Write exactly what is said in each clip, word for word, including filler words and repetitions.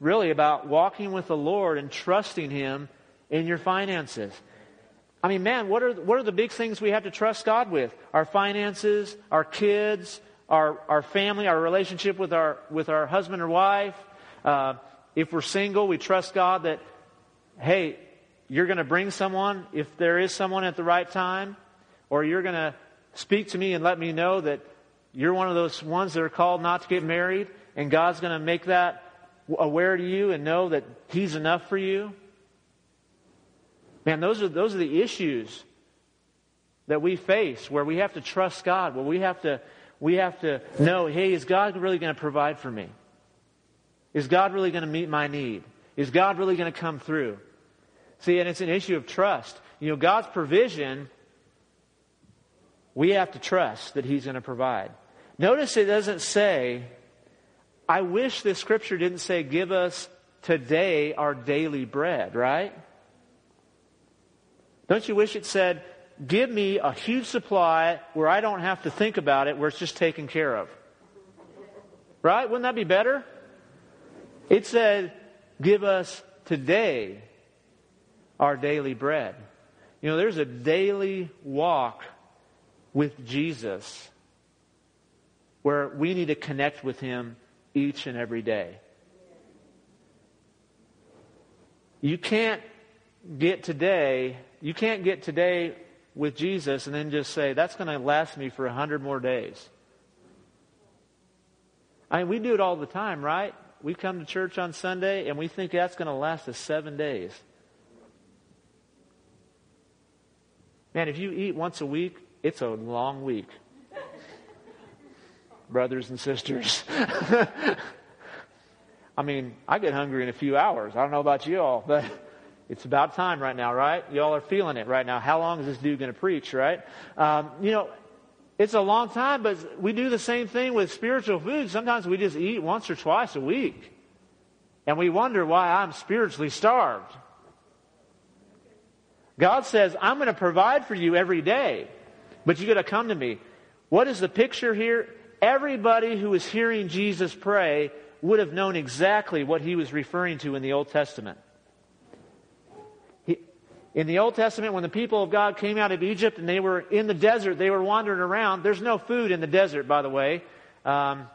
really about walking with the Lord and trusting Him in your finances. I mean, man, what are what are the big things we have to trust God with? Our finances, our kids, our our family, our relationship with our with our husband or wife. Uh, if we're single, we trust God that, hey, you're going to bring someone if there is someone at the right time, or you're going to speak to me and let me know that you're one of those ones that are called not to get married, and God's going to make that aware to you and know that He's enough for you. Man, those are those are the issues that we face, where we have to trust God, where we have to we have to know, hey, is God really going to provide for me? Is God really going to meet my need? Is God really going to come through? See, and it's an issue of trust. You know, God's provision, we have to trust that He's going to provide. Notice it doesn't say, I wish this scripture didn't say, give us today our daily bread, right? Don't you wish it said, give me a huge supply where I don't have to think about it, where it's just taken care of? Right? Wouldn't that be better? It said, give us today our daily bread. You know, there's a daily walk with Jesus where we need to connect with Him each and every day. You can't get today... You can't get today with Jesus and then just say, that's going to last me for a hundred more days. I mean, we do it all the time, right? We come to church on Sunday and we think that's going to last us seven days. Man, if you eat once a week, it's a long week. Brothers and sisters. I mean, I get hungry in a few hours. I don't know about you all, but... it's about time right now, right? Y'all are feeling it right now. How long is this dude going to preach, right? Um, you know, it's a long time, but we do the same thing with spiritual food. Sometimes we just eat once or twice a week. And we wonder why I'm spiritually starved. God says, I'm going to provide for you every day, but you got to come to me. What is the picture here? Everybody who was hearing Jesus pray would have known exactly what He was referring to in the Old Testament. In the Old Testament, when the people of God came out of Egypt and they were in the desert, they were wandering around. There's no food in the desert, by the way. Um,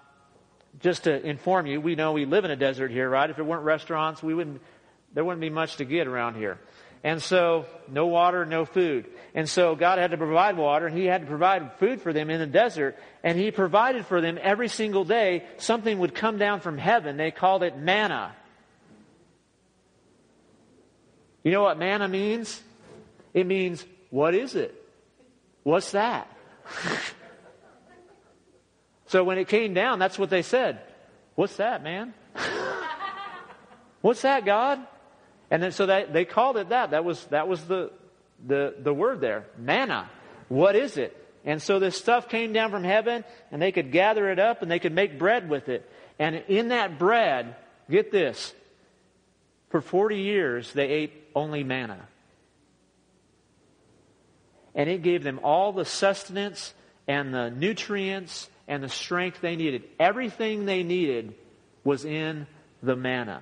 just to inform you, we know we live in a desert here, right? If it weren't restaurants, we wouldn't. There wouldn't be much to get around here. And so, no water, no food. And so, God had to provide water, and He had to provide food for them in the desert. And He provided for them every single day. Something would come down from heaven. They called it manna. You know what manna means? It means, what is it? What's that? So when it came down, that's what they said. What's that, man? What's that, God? And then so that, they called it that. That was that was the the the word there, manna. What is it? And so this stuff came down from heaven, and they could gather it up, and they could make bread with it. And in that bread, get this, for forty years, they ate only manna. And it gave them all the sustenance and the nutrients and the strength they needed. Everything they needed was in the manna.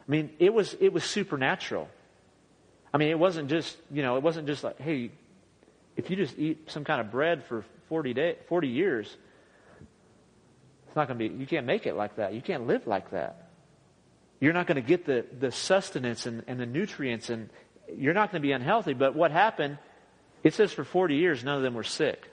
I mean, it was it was supernatural. I mean, it wasn't just, you know, it wasn't just like, hey, if you just eat some kind of bread for forty days, forty years, it's not going to be, you can't make it like that. You can't live like that. You're not going to get the, the sustenance and, and the nutrients, and you're not going to be unhealthy. But what happened, it says for forty years, none of them were sick.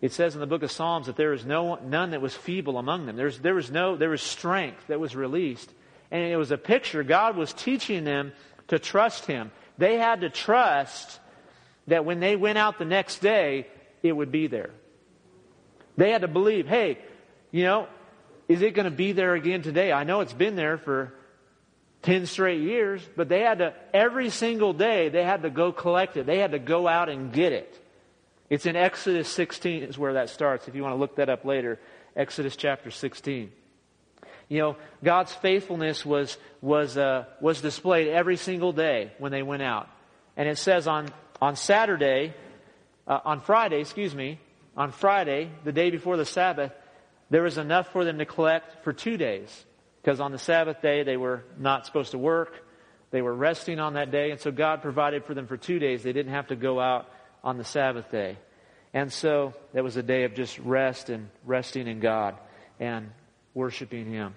It says in the book of Psalms that there was no none that was feeble among them. There's, there was no, there was strength that was released. And it was a picture. God was teaching them to trust Him. They had to trust that when they went out the next day, it would be there. They had to believe, hey, you know, is it going to be there again today? I know it's been there for ten straight years, but they had to, every single day, they had to go collect it. They had to go out and get it. It's in Exodus sixteen is where that starts. If you want to look that up later, Exodus chapter sixteen. You know, God's faithfulness was was uh, was displayed every single day when they went out. And it says on, on Saturday, uh, on Friday, excuse me, on Friday, the day before the Sabbath, there was enough for them to collect for two days. Because on the Sabbath day, they were not supposed to work. They were resting on that day. And so God provided for them for two days. They didn't have to go out on the Sabbath day. And so that was a day of just rest and resting in God and worshiping Him.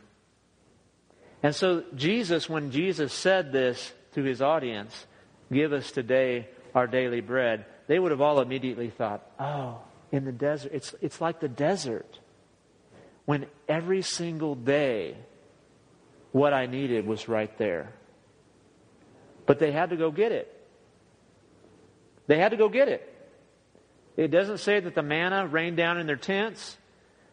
And so Jesus, when Jesus said this to His audience, give us today our daily bread, they would have all immediately thought, oh, in the desert, it's it's like the desert. When every single day, what I needed was right there. But they had to go get it. They had to go get it. It doesn't say that the manna rained down in their tents.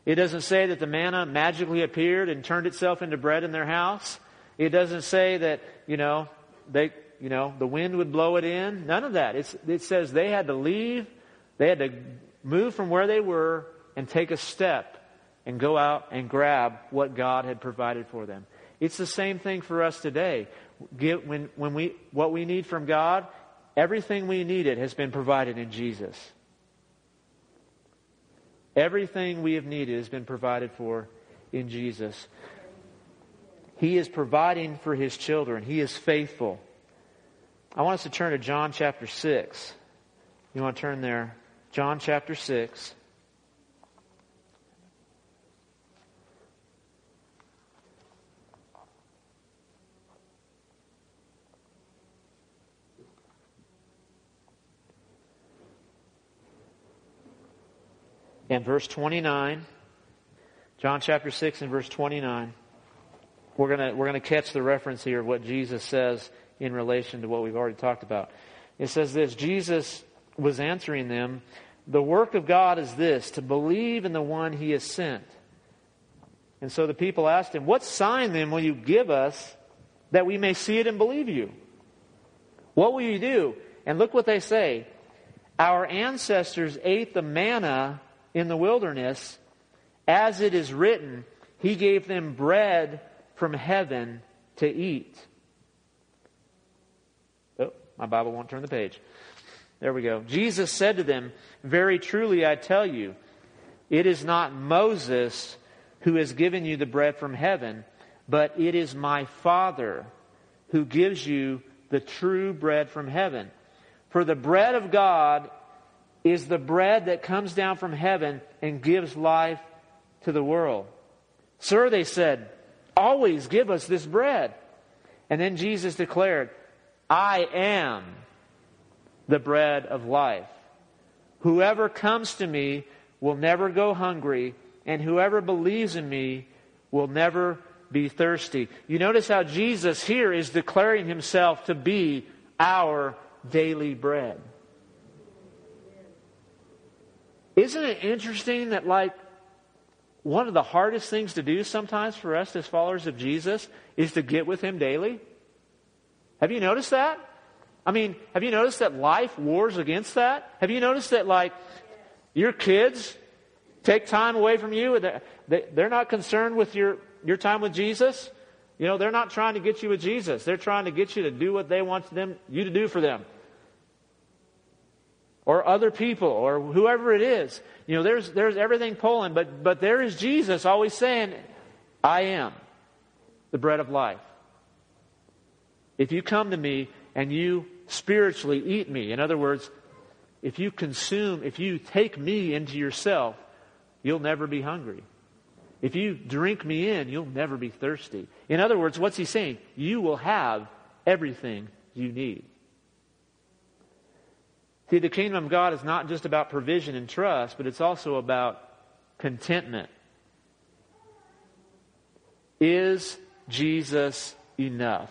It doesn't say that the manna magically appeared and turned itself into bread in their house. It doesn't say that, you know, they, you know, the wind would blow it in. None of that. It's, it says they had to leave. They had to move from where they were and take a step and go out and grab what God had provided for them. It's the same thing for us today. Get, when, when we, what we need from God, everything we needed has been provided in Jesus. Everything we have needed has been provided for in Jesus. He is providing for His children. He is faithful. I want us to turn to John chapter six. You want to turn there? John chapter six. And verse twenty-nine, John chapter six and verse twenty-nine. We're gonna we're gonna catch the reference here of what Jesus says in relation to what we've already talked about. It says this: Jesus was answering them, "The work of God is this, to believe in the one He has sent." And so the people asked Him, "What sign then will you give us that we may see it and believe you? What will you do?" And look what they say: "Our ancestors ate the manna in the wilderness, as it is written, He gave them bread from heaven to eat." Oh, my Bible won't turn the page. There we go. Jesus said to them, "Very truly I tell you, it is not Moses who has given you the bread from heaven, but it is my Father who gives you the true bread from heaven. For the bread of God is the bread that comes down from heaven and gives life to the world." "Sir," they said, "always give us this bread." And then Jesus declared, "I am the bread of life. Whoever comes to me will never go hungry, and whoever believes in me will never be thirsty." You notice how Jesus here is declaring Himself to be our daily bread. Isn't it interesting that, like, one of the hardest things to do sometimes for us as followers of Jesus is to get with Him daily? Have you noticed that? I mean, have you noticed that life wars against that? Have you noticed that, like, your kids take time away from you? They're not concerned with your, your time with Jesus. You know, they're not trying to get you with Jesus. They're trying to get you to do what they want them you to do for them. Or other people, or whoever it is. You know, there's there's everything pulling, but but there is Jesus always saying, "I am the bread of life. If you come to me and you spiritually eat me," in other words, if you consume, if you take me into yourself, you'll never be hungry. If you drink me in, you'll never be thirsty. In other words, what's He saying? You will have everything you need. See, the kingdom of God is not just about provision and trust, but it's also about contentment. Is Jesus enough?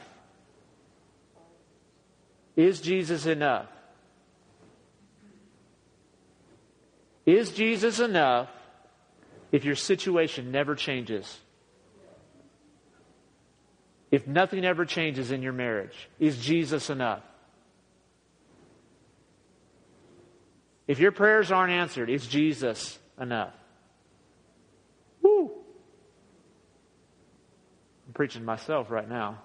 Is Jesus enough? Is Jesus enough if your situation never changes? If nothing ever changes in your marriage, is Jesus enough? If your prayers aren't answered, is Jesus enough? Woo! I'm preaching to myself right now.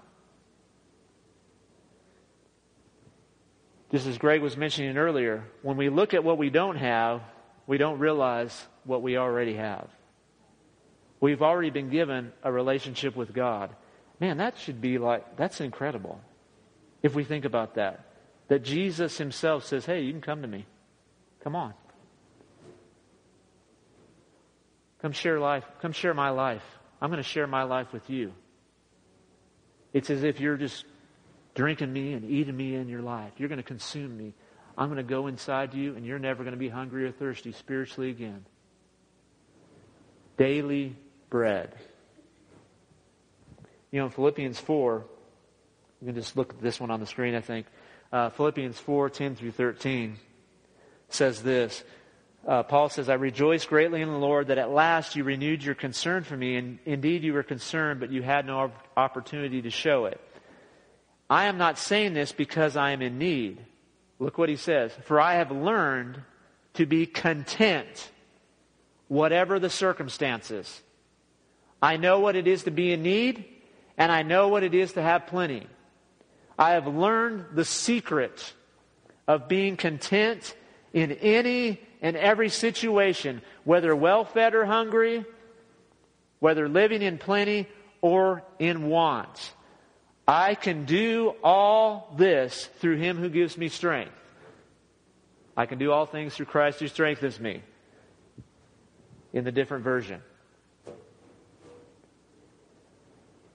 Just as Greg was mentioning earlier, when we look at what we don't have, we don't realize what we already have. We've already been given a relationship with God. Man, that should be like, that's incredible. If we think about that, that Jesus himself says, hey, you can come to me. Come on. Come share life. Come share my life. I'm going to share my life with you. It's as if you're just drinking me and eating me in your life. You're going to consume me. I'm going to go inside you, and you're never going to be hungry or thirsty spiritually again. Daily bread. You know, in Philippians four, you can just look at this one on the screen, I think. Uh, Philippians four, ten through thirteen says this. Uh, Paul says, I rejoice greatly in the Lord that at last you renewed your concern for me. And indeed you were concerned, but you had no opportunity to show it. I am not saying this because I am in need. Look what he says. For I have learned to be content, whatever the circumstances. I know what it is to be in need, and I know what it is to have plenty. I have learned the secret of being content in any In every situation, whether well-fed or hungry, whether living in plenty or in want. I can do all this through him who gives me strength. I can do all things through Christ who strengthens me. In the different version.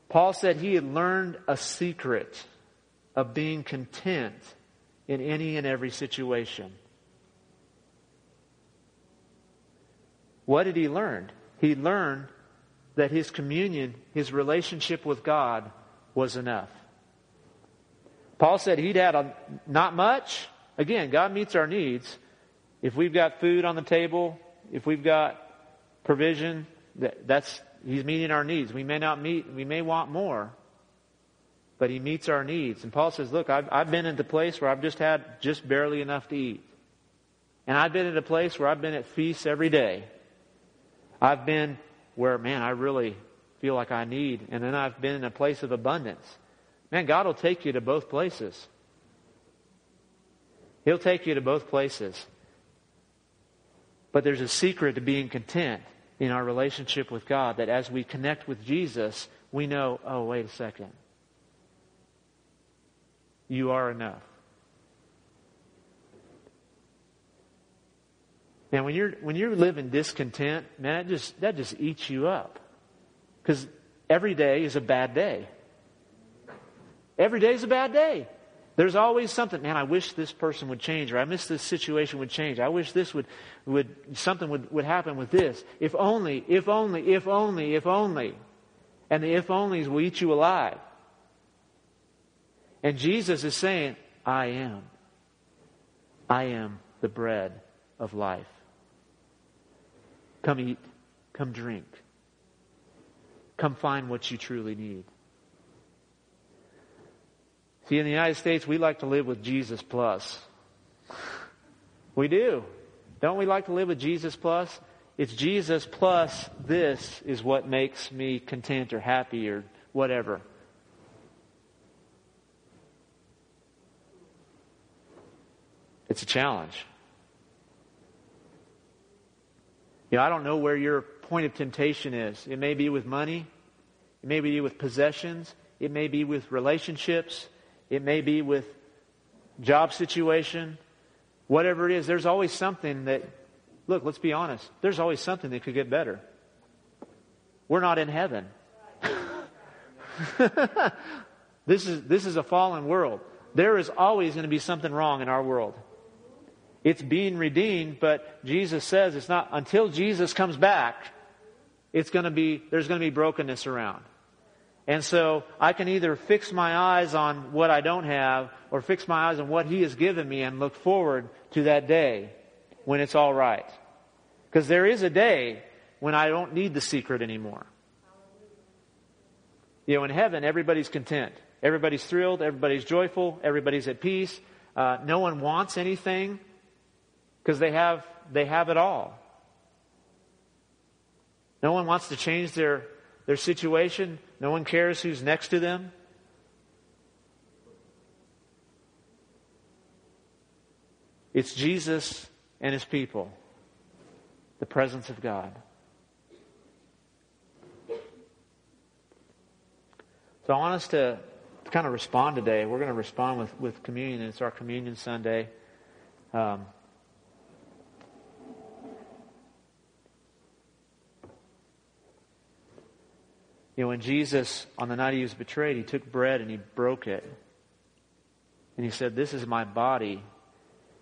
Paul said he had learned a secret of being content in any and every situation. What did he learn? He learned that his communion, his relationship with God was enough. Paul said he'd had a, not much. Again, God meets our needs. If we've got food on the table, if we've got provision, that, that's he's meeting our needs. We may not meet, we may want more, but he meets our needs. And Paul says, look, I've, I've been at the place where I've just had just barely enough to eat. And I've been at a place where I've been at feasts every day. I've been where, man, I really feel like I need. And then I've been in a place of abundance. Man, God will take you to both places. He'll take you to both places. But there's a secret to being content in our relationship with God, that as we connect with Jesus, we know, oh, wait a second. You are enough. Man, when you're when you're living discontent, man, that just that just eats you up, because every day is a bad day. Every day is a bad day. There's always something. Man, I wish this person would change, or I miss this situation would change. I wish this would would something would, would happen with this. If only, if only, if only, if only, and the if onlys will eat you alive. And Jesus is saying, "I am. I am the bread of life. Come eat. Come drink. Come find what you truly need." See, in the United States, we like to live with Jesus plus. We do. Don't we like to live with Jesus plus? It's Jesus plus this is what makes me content or happy or whatever. It's a challenge. You know, I don't know where your point of temptation is. It may be with money. It may be with possessions. It may be with relationships. It may be with job situation. Whatever it is, there's always something that, look, let's be honest. There's always something that could get better. We're not in heaven. This is, this is a fallen world. There is always going to be something wrong in our world. It's being redeemed, but Jesus says it's not until Jesus comes back. It's going to be there's going to be brokenness around, and so I can either fix my eyes on what I don't have, or fix my eyes on what He has given me and look forward to that day when it's all right. Because there is a day when I don't need the secret anymore. You know, in heaven, everybody's content, everybody's thrilled, everybody's joyful, everybody's at peace. Uh, no one wants anything. Because they have they have it all. No one wants to change their, their situation. No one cares who's next to them. It's Jesus and His people. The presence of God. So I want us to kind of respond today. We're going to respond with, with communion. It's our communion Sunday. Um, you know, when Jesus, on the night he was betrayed, he took bread and he broke it. And he said, "This is my body,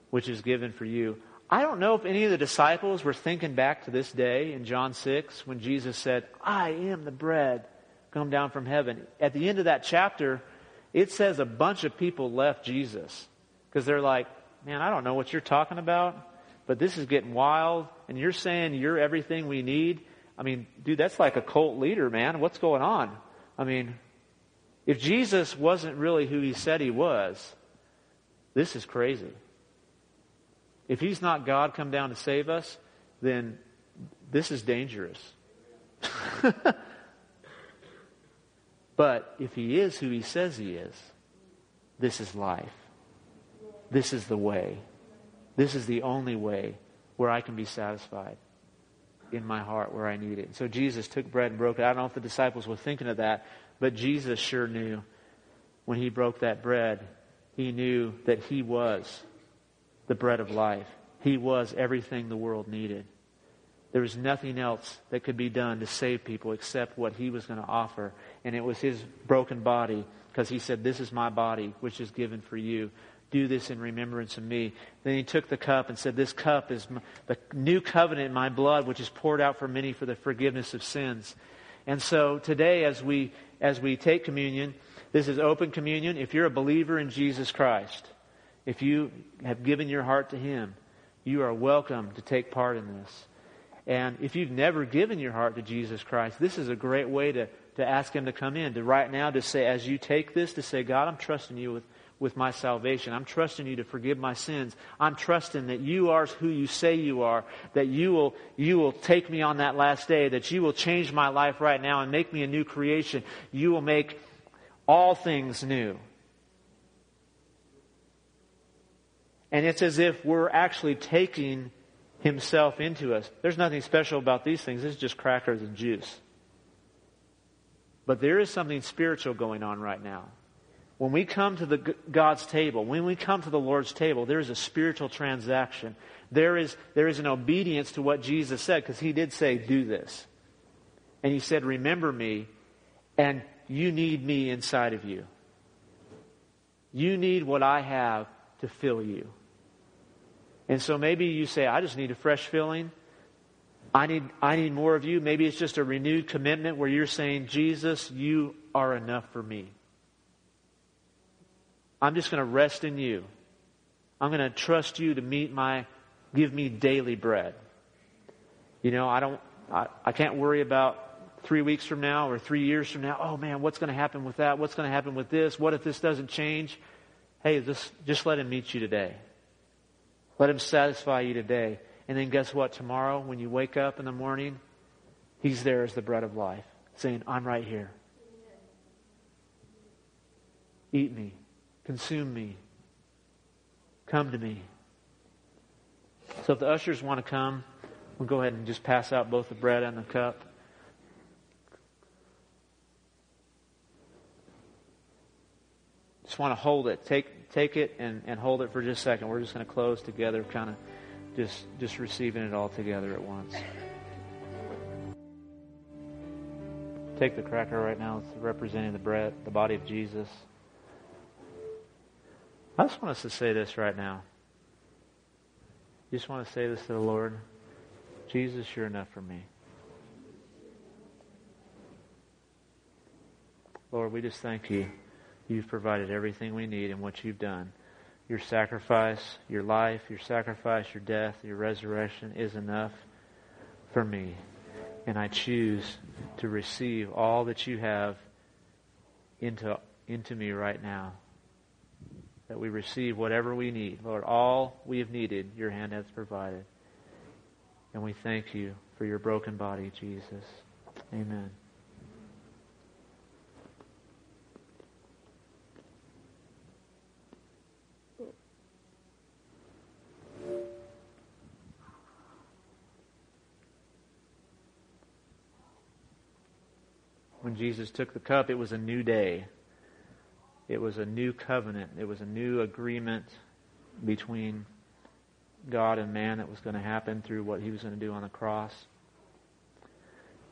which is given for you." I don't know if any of the disciples were thinking back to this day in John six when Jesus said, "I am the bread come down from heaven." At the end of that chapter, it says a bunch of people left Jesus because they're like, "Man, I don't know what you're talking about, but this is getting wild. And you're saying you're everything we need. I mean, dude, that's like a cult leader, man. What's going on?" I mean, if Jesus wasn't really who he said he was, this is crazy. If he's not God come down to save us, then this is dangerous. But if he is who he says he is, this is life. This is the way. This is the only way where I can be satisfied in my heart where I need it. So Jesus took bread and broke it. I don't know if the disciples were thinking of that, but Jesus sure knew when he broke that bread, he knew that he was the bread of life. He was everything the world needed. There was nothing else that could be done to save people except what he was going to offer. And it was his broken body, because he said, "This is my body, which is given for you. Do this in remembrance of me." Then he took the cup and said, "This cup is my, the new covenant in my blood, which is poured out for many for the forgiveness of sins." And so today as we, as we take communion, this is open communion. If you're a believer in Jesus Christ, if you have given your heart to him, you are welcome to take part in this. And if you've never given your heart to Jesus Christ, this is a great way to, to ask him to come in. To right now, to say, as you take this, to say, "God, I'm trusting you with, with my salvation. I'm trusting you to forgive my sins. I'm trusting that you are who you say you are, that you will, you will take me on that last day, that you will change my life right now and make me a new creation. You will make all things new." And it's as if we're actually taking himself into us. There's nothing special about these things. It's just crackers and juice. But there is something spiritual going on right now. When we come to the God's table, when we come to the Lord's table, there is a spiritual transaction. There is, there is an obedience to what Jesus said, because he did say, "Do this." And he said, "Remember me," and you need me inside of you. You need what I have to fill you. And so maybe you say, "I just need a fresh filling. I need I need more of you." Maybe it's just a renewed commitment where you're saying, "Jesus, you are enough for me. I'm just going to rest in you. I'm going to trust you to meet my, give me daily bread. You know, I don't, I, I can't worry about three weeks from now or three years from now. Oh man, what's going to happen with that? What's going to happen with this? What if this doesn't change?" Hey, just, just let him meet you today. Let him satisfy you today. And then guess what? Tomorrow, when you wake up in the morning, he's there as the bread of life, saying, "I'm right here. Eat me. Consume me. Come to me." So if the ushers want to come, we'll go ahead and just pass out both the bread and the cup. Just want to hold it. Take Take it and, and hold it for just a second. We're just going to close together, kind of just just receiving it all together at once. Take the cracker right now. It's representing the bread, the body of Jesus. I just want us to say this right now. You just want to say this to the Lord. "Jesus, you're enough for me. Lord, we just thank you. You've provided everything we need in what you've done. Your sacrifice, your life, your sacrifice, your death, your resurrection is enough for me. And I choose to receive all that you have into, into me right now. That we receive whatever we need. Lord, all we have needed, your hand has provided. And we thank you for your broken body, Jesus." Amen. when Jesus took the cup, it was a new day. It was a new covenant. It was a new agreement between God and man that was going to happen through what he was going to do on the cross.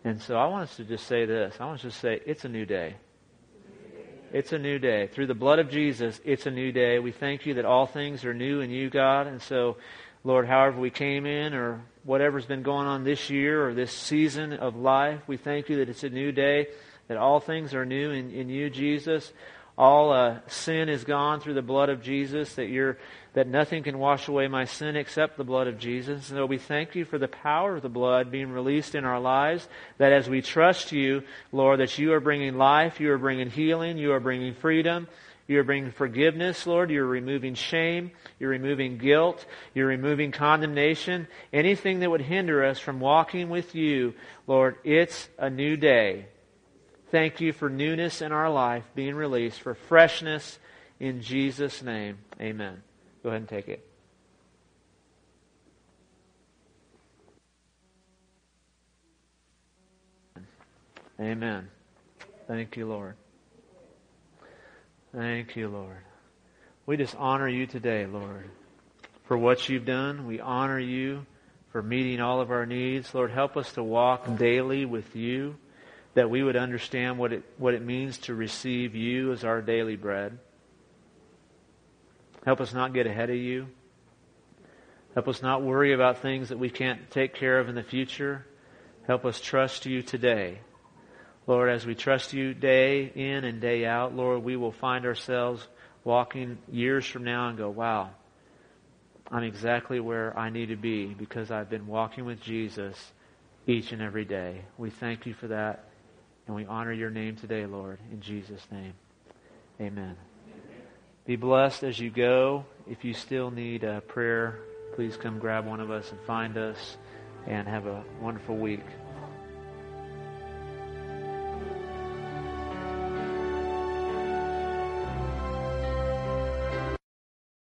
And so I want us to just say this. I want us to say, it's a new day. It's a new day. Through the blood of Jesus, it's a new day. We thank you that all things are new in you, God. And so, Lord, however we came in or whatever's been going on this year or this season of life, we thank you that it's a new day, that all things are new in, in you, Jesus. All uh, sin is gone through the blood of Jesus, that you're, that nothing can wash away my sin except the blood of Jesus. And so we thank you for the power of the blood being released in our lives, that as we trust you, Lord, that you are bringing life, you are bringing healing, you are bringing freedom, you're bringing forgiveness, Lord. You're removing shame. You're removing guilt. You're removing condemnation. Anything that would hinder us from walking with you, Lord, it's a new day. Thank you for newness in our life being released, for freshness in Jesus' name. Amen. Go ahead and take it. Amen. Thank you, Lord. Thank you, Lord. We just honor you today, Lord, for what you've done. We honor you for meeting all of our needs. Lord, help us to walk daily with you, that we would understand what it what it means to receive you as our daily bread. Help us not get ahead of you. Help us not worry about things that we can't take care of in the future. Help us trust you today. Lord, as we trust you day in and day out, Lord, we will find ourselves walking years from now and go, wow, I'm exactly where I need to be because I've been walking with Jesus each and every day. We thank you for that, and we honor your name today, Lord, in Jesus' name. Amen. Amen. Be blessed as you go. If you still need a prayer, please come grab one of us and find us, and have a wonderful week.